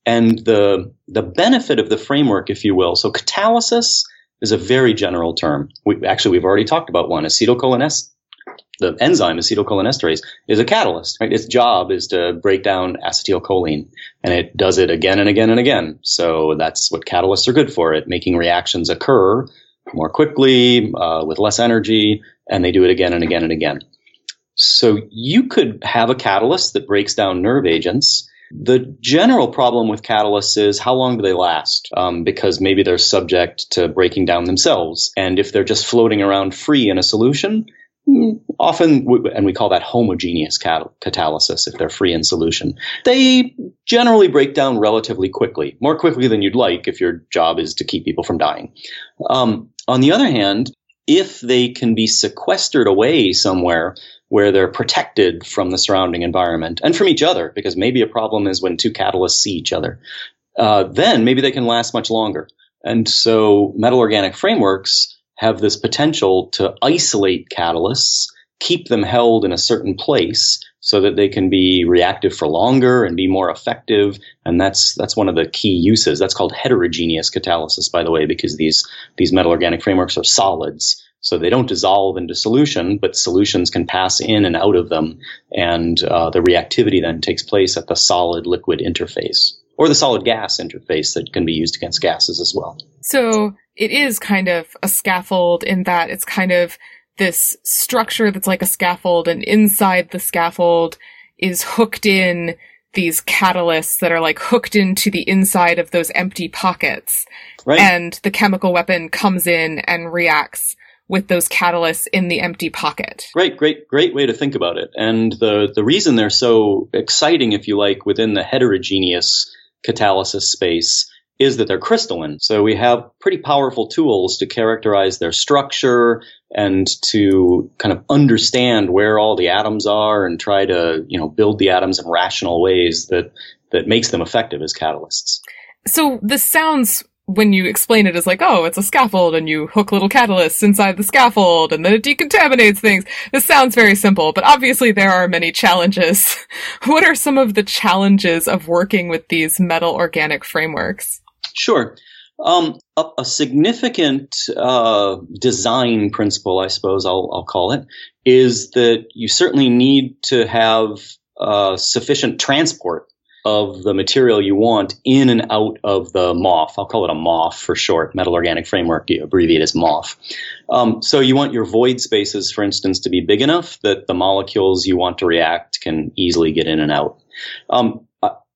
And the benefit of the framework, if you will, so catalysis is a very general term. We've already talked about one, acetylcholinesterase. The enzyme acetylcholinesterase is a catalyst, right? Its job is to break down acetylcholine, and it does it again and again and again. So that's what catalysts are good for, it making reactions occur more quickly, with less energy, and they do it again and again and again. So you could have a catalyst that breaks down nerve agents. The general problem with catalysts is how long do they last? Because maybe they're subject to breaking down themselves. And if they're just floating around free in a solution, often, and we call that homogeneous catalysis if they're free in solution, they generally break down relatively quickly, more quickly than you'd like if your job is to keep people from dying. On the other hand, if they can be sequestered away somewhere where they're protected from the surrounding environment and from each other, because maybe a problem is when two catalysts see each other, then maybe they can last much longer. And so metal organic frameworks have this potential to isolate catalysts, keep them held in a certain place so that they can be reactive for longer and be more effective. And that's one of the key uses. That's called heterogeneous catalysis, by the way, because these metal organic frameworks are solids. So they don't dissolve into solution, but solutions can pass in and out of them. And the reactivity then takes place at the solid-liquid interface or the solid-gas interface that can be used against gases as well. So it is kind of a scaffold in that it's kind of this structure that's like a scaffold, and inside the scaffold is hooked in these catalysts that are like hooked into the inside of those empty pockets. Right. And the chemical weapon comes in and reacts with those catalysts in the empty pocket. Great way to think about it. And the reason they're so exciting, if you like, within the heterogeneous catalysis space is that they're crystalline. So we have pretty powerful tools to characterize their structure and to kind of understand where all the atoms are and try to, you know, build the atoms in rational ways that makes them effective as catalysts. So this sounds, when you explain it as like, oh, it's a scaffold and you hook little catalysts inside the scaffold and then it decontaminates things. This sounds very simple, but obviously there are many challenges. What are some of the challenges of working with these metal organic frameworks? Sure. A significant design principle, I suppose I'll call it, is that you certainly need to have sufficient transport of the material you want in and out of the MOF. I'll call it a MOF for short, metal organic framework, you abbreviate as MOF. So you want your void spaces, for instance, to be big enough that the molecules you want to react can easily get in and out.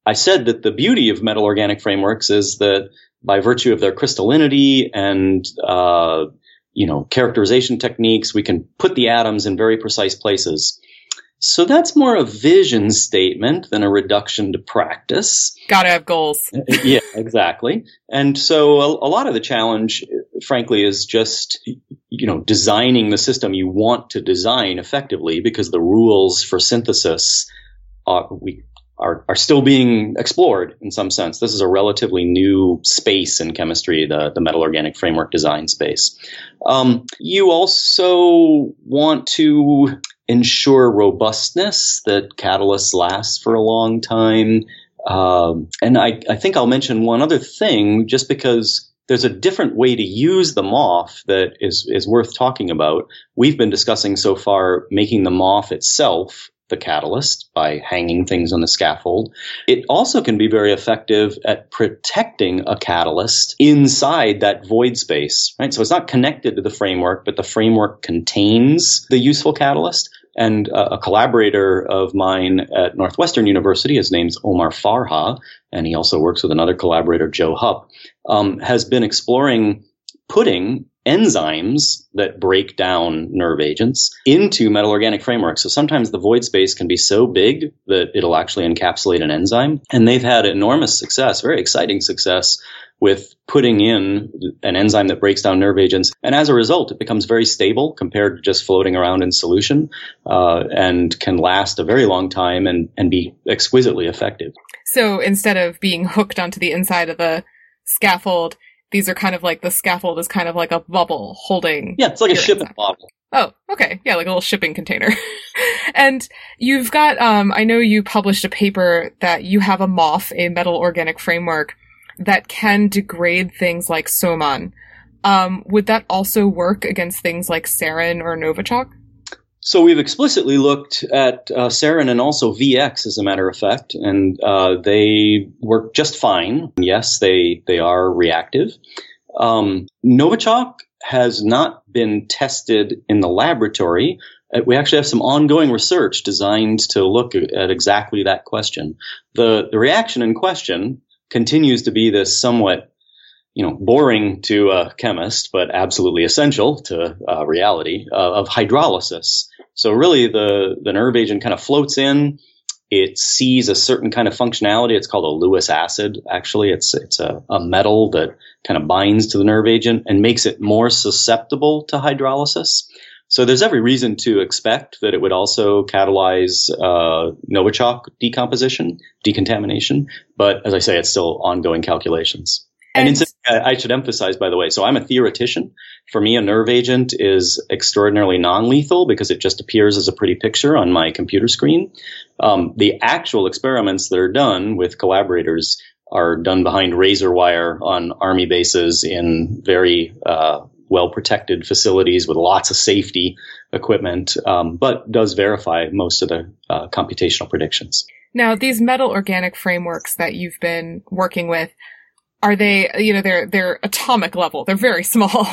I said that the beauty of metal organic frameworks is that by virtue of their crystallinity and characterization techniques, we can put the atoms in very precise places. So that's more a vision statement than a reduction to practice. Gotta have goals. Yeah, exactly. And so a lot of the challenge, frankly, is just, designing the system you want to design effectively, because the rules for synthesis are still being explored in some sense. This is a relatively new space in chemistry, the metal organic framework design space. You also want to ensure robustness, that catalysts last for a long time. And I think I'll mention one other thing, just because there's a different way to use the MOF that is worth talking about. We've been discussing so far making the MOF itself the catalyst by hanging things on the scaffold. It also can be very effective at protecting a catalyst inside that void space, right? So it's not connected to the framework, but the framework contains the useful catalyst. And a collaborator of mine at Northwestern University, his name's Omar Farha, and he also works with another collaborator, Joe Hupp, has been exploring putting enzymes that break down nerve agents into metal organic frameworks. So sometimes the void space can be so big that it'll actually encapsulate an enzyme. And they've had enormous success, very exciting success, with putting in an enzyme that breaks down nerve agents. And as a result, it becomes very stable compared to just floating around in solution, and can last a very long time and be exquisitely effective. So instead of being hooked onto the inside of the scaffold, these are kind of like, the scaffold is kind of like a bubble holding. Yeah, it's like a shipping bottle. Oh, okay. Yeah, like a little shipping container. And you've got, I know you published a paper that you have a MOF, a metal organic framework, that can degrade things like Soman. Would that also work against things like sarin or Novichok? So we've explicitly looked at sarin and also VX, as a matter of fact, and they work just fine. Yes, they are reactive. Novichok has not been tested in the laboratory. We actually have some ongoing research designed to look at exactly that question. The reaction in question continues to be this somewhat boring to a chemist, but absolutely essential to reality, of hydrolysis. So really the nerve agent kind of floats in. It sees a certain kind of functionality. It's called a Lewis acid. Actually, it's a metal that kind of binds to the nerve agent and makes it more susceptible to hydrolysis. So there's every reason to expect that it would also catalyze Novichok decomposition, decontamination. But as I say, it's still ongoing calculations. And I should emphasize, by the way, so I'm a theoretician. For me, a nerve agent is extraordinarily non-lethal because it just appears as a pretty picture on my computer screen. The actual experiments that are done with collaborators are done behind razor wire on Army bases in very well-protected facilities with lots of safety equipment, but does verify most of the computational predictions. Now, these metal organic frameworks that you've been working with, are they, you know, they're atomic level. They're very small.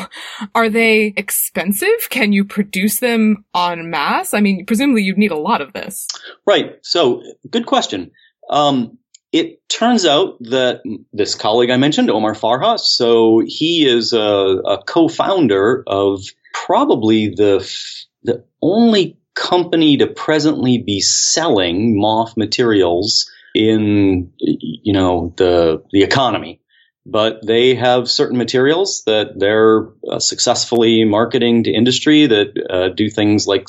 Are they expensive? Can you produce them en masse? I mean, presumably you'd need a lot of this. Right. So good question. It turns out that this colleague I mentioned, Omar Farha, so he is a co-founder of probably the only company to presently be selling MOF materials in, you know, the economy. But they have certain materials that they're successfully marketing to industry that do things like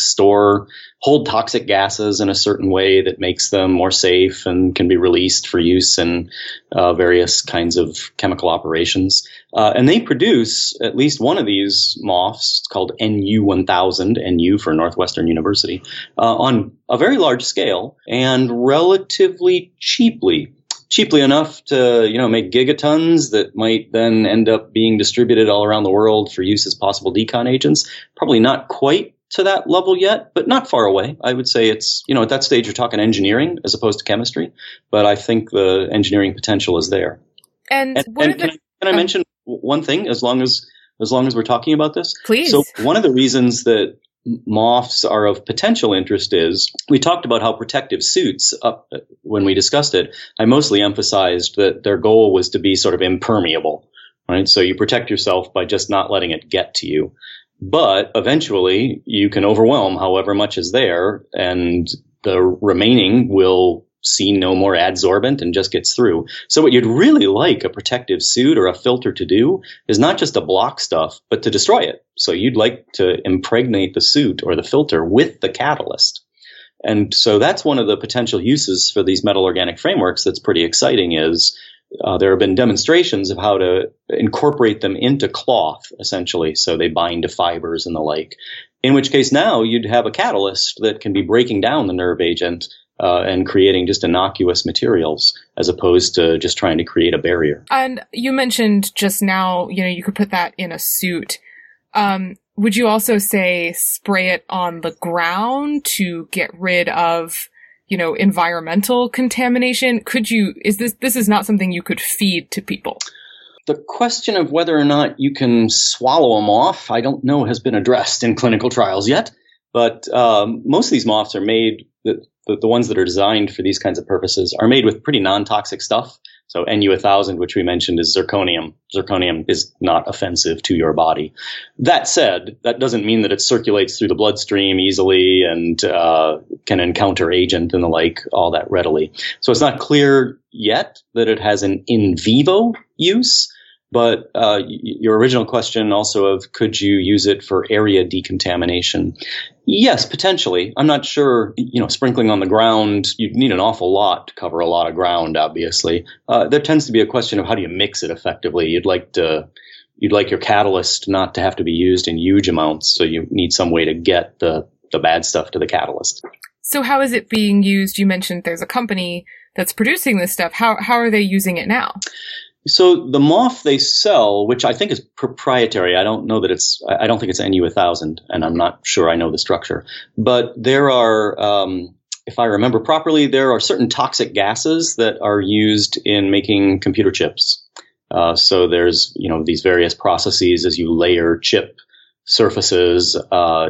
hold toxic gases in a certain way that makes them more safe and can be released for use in various kinds of chemical operations. And they produce at least one of these MOFs. It's called NU1000, NU for Northwestern University, on a very large scale and relatively cheaply. Cheaply enough to, you know, make gigatons that might then end up being distributed all around the world for use as possible decon agents. Probably not quite to that level yet, but not far away. I would say it's, you know, at that stage you're talking engineering as opposed to chemistry, but I think the engineering potential is there. Can I mention one thing as long as we're talking about this? Please. So one of the reasons that MOFs are of potential interest is we talked about how protective suits when we discussed it. I mostly emphasized that their goal was to be sort of impermeable, right? So you protect yourself by just not letting it get to you. But eventually you can overwhelm however much is there and the remaining will see no more adsorbent and just gets through. So what you'd really like a protective suit or a filter to do is not just to block stuff, but to destroy it. So you'd like to impregnate the suit or the filter with the catalyst. And so that's one of the potential uses for these metal organic frameworks that's pretty exciting is there have been demonstrations of how to incorporate them into cloth, essentially, so they bind to fibers and the like, in which case now you'd have a catalyst that can be breaking down the nerve agent and creating just innocuous materials as opposed to just trying to create a barrier. And you mentioned just now, you know, you could put that in a suit. Would you also say spray it on the ground to get rid of, you know, environmental contamination? This is not something you could feed to people? The question of whether or not you can swallow them off, I don't know, has been addressed in clinical trials yet. But most of these MOFs are made, the ones that are designed for these kinds of purposes are made with pretty non-toxic stuff. So NU1000, which we mentioned, is zirconium. Zirconium is not offensive to your body. That said, that doesn't mean that it circulates through the bloodstream easily and can encounter agent and the like all that readily. So it's not clear yet that it has an in vivo use. But your original question also of could you use it for area decontamination? Yes, potentially. I'm not sure, you know, sprinkling on the ground, you'd need an awful lot to cover a lot of ground, obviously. There tends to be a question of how do you mix it effectively? You'd like your catalyst not to have to be used in huge amounts, so you need some way to get the bad stuff to the catalyst. So how is it being used? You mentioned there's a company that's producing this stuff. How are they using it now? So the MOF they sell, which I think is proprietary, I don't think it's NU1000, and I'm not sure I know the structure. But there are, if I remember properly, there are certain toxic gases that are used in making computer chips. So there's, you know, these various processes as you layer chip surfaces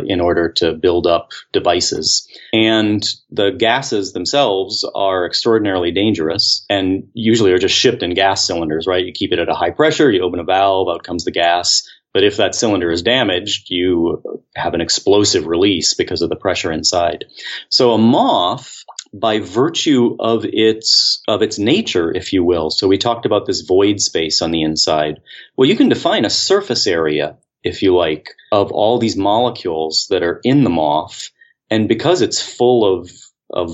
in order to build up devices. And the gases themselves are extraordinarily dangerous and usually are just shipped in gas cylinders, right? You keep it at a high pressure, you open a valve, out comes the gas. But if that cylinder is damaged, you have an explosive release because of the pressure inside. So a MOF by virtue of its nature, if you will. So we talked about this void space on the inside. Well, you can define a surface area, if you like, of all these molecules that are in the moth. And because it's full of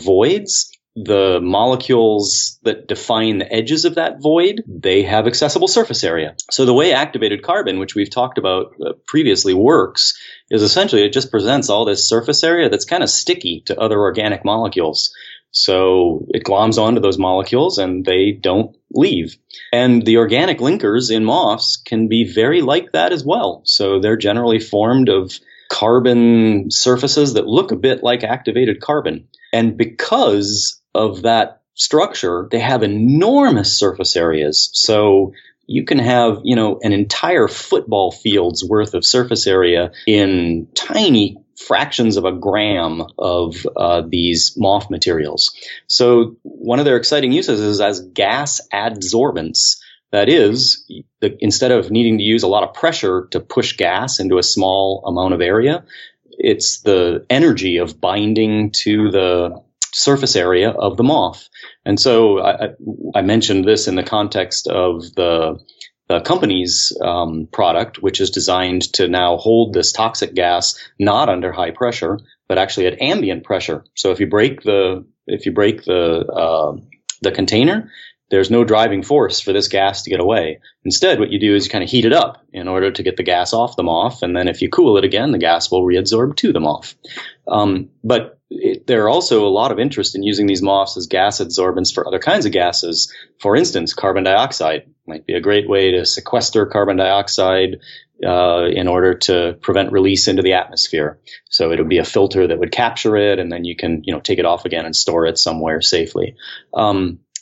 voids, the molecules that define the edges of that void, they have accessible surface area. So the way activated carbon, which we've talked about previously, works is essentially it just presents all this surface area that's kind of sticky to other organic molecules. So it gloms onto those molecules and they don't leave. And the organic linkers in moths can be very like that as well. So they're generally formed of carbon surfaces that look a bit like activated carbon. And because of that structure, they have enormous surface areas. So you can have, an entire football field's worth of surface area in tiny fractions of a gram of these moth materials. So one of their exciting uses is as gas adsorbents. That is, instead of needing to use a lot of pressure to push gas into a small amount of area, it's the energy of binding to the surface area of the moth. And so I mentioned this in the context of the company's product, which is designed to now hold this toxic gas not under high pressure, but actually at ambient pressure. So if you break the container, there's no driving force for this gas to get away. Instead, what you do is you kind of heat it up in order to get the gas off the moth, and then if you cool it again, the gas will reabsorb to the moth. There are also a lot of interest in using these moths as gas adsorbents for other kinds of gases. For instance, carbon dioxide might be a great way to sequester carbon dioxide in order to prevent release into the atmosphere. So it would be a filter that would capture it, and then you can take it off again and store it somewhere safely.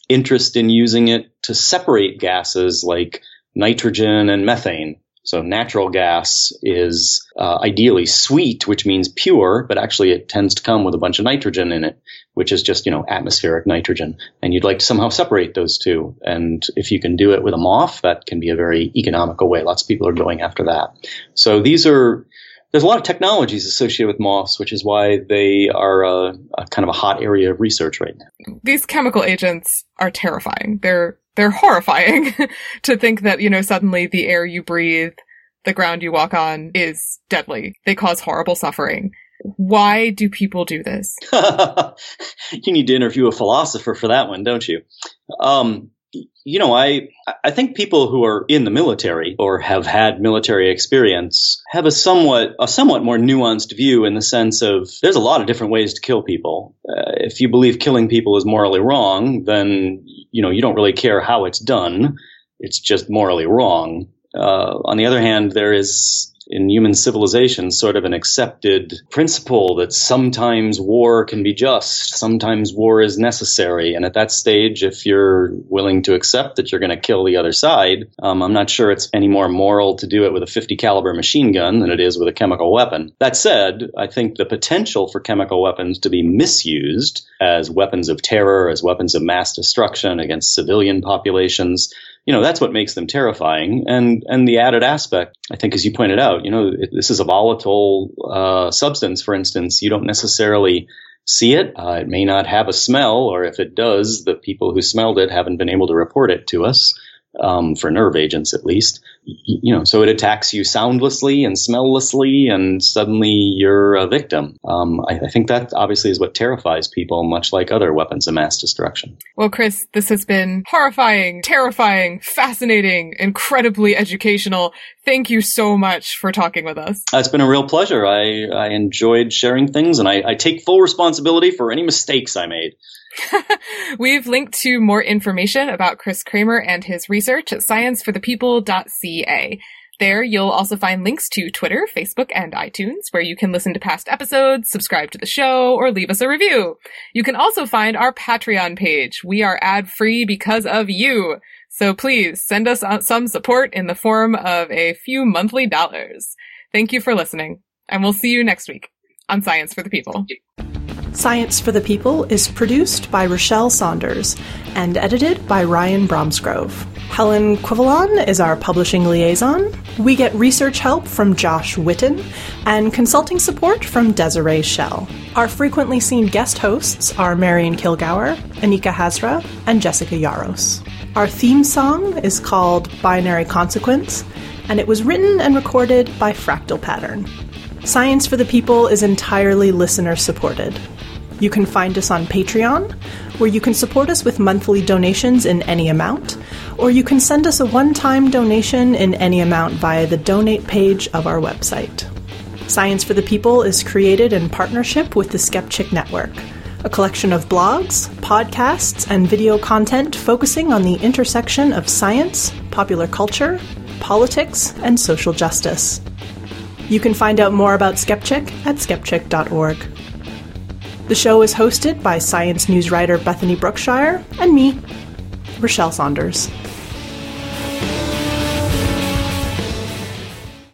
Interest in using it to separate gases like nitrogen and methane. So natural gas is ideally sweet, which means pure, but actually it tends to come with a bunch of nitrogen in it, which is just, atmospheric nitrogen. And you'd like to somehow separate those two. And if you can do it with a moth, that can be a very economical way. Lots of people are going after that. So there's a lot of technologies associated with moths, which is why they are a kind of a hot area of research right now. These chemical agents are terrifying. They're horrifying to think that, suddenly the air you breathe, the ground you walk on is deadly. They cause horrible suffering. Why do people do this? You need to interview a philosopher for that one, don't you? I think people who are in the military or have had military experience have a somewhat more nuanced view in the sense of there's a lot of different ways to kill people. If you believe killing people is morally wrong, then, you don't really care how it's done. It's just morally wrong. On the other hand, there is in human civilization sort of an accepted principle that sometimes war can be just, sometimes war is necessary. And at that stage, if you're willing to accept that you're going to kill the other side, I'm not sure it's any more moral to do it with a 50 caliber machine gun than it is with a chemical weapon. That said, I think the potential for chemical weapons to be misused as weapons of terror, as weapons of mass destruction against civilian populations, that's what makes them terrifying. And the added aspect, I think, as you pointed out, this is a volatile substance, for instance. You don't necessarily see it. It may not have a smell, or if it does, the people who smelled it haven't been able to report it to us, for nerve agents at least. So it attacks you soundlessly and smelllessly, and suddenly you're a victim. I think that obviously is what terrifies people, much like other weapons of mass destruction. Well, Chris, this has been horrifying, terrifying, fascinating, incredibly educational. Thank you so much for talking with us. It's been a real pleasure. I enjoyed sharing things, and I take full responsibility for any mistakes I made. We've linked to more information about Chris Kramer and his research at scienceforthepeople.ca. There, you'll also find links to Twitter, Facebook, and iTunes, where you can listen to past episodes, subscribe to the show, or leave us a review. You can also find our Patreon page. We are ad-free because of you. So please send us some support in the form of a few monthly dollars. Thank you for listening, and we'll see you next week on Science for the People. Science for the People is produced by Rochelle Saunders and edited by Ryan Bromsgrove. Helen Quivalon is our publishing liaison. We get research help from Josh Witten and consulting support from Desiree Schell. Our frequently seen guest hosts are Marion Kilgour, Anika Hazra, and Jessica Yaros. Our theme song is called Binary Consequence, and it was written and recorded by Fractal Pattern. Science for the People is entirely listener-supported. You can find us on Patreon, where you can support us with monthly donations in any amount, or you can send us a one-time donation in any amount via the donate page of our website. Science for the People is created in partnership with the Skeptic Network, a collection of blogs, podcasts, and video content focusing on the intersection of science, popular culture, politics, and social justice. You can find out more about Skeptic at skeptic.org. The show is hosted by Science News writer Bethany Brookshire and me, Rochelle Saunders.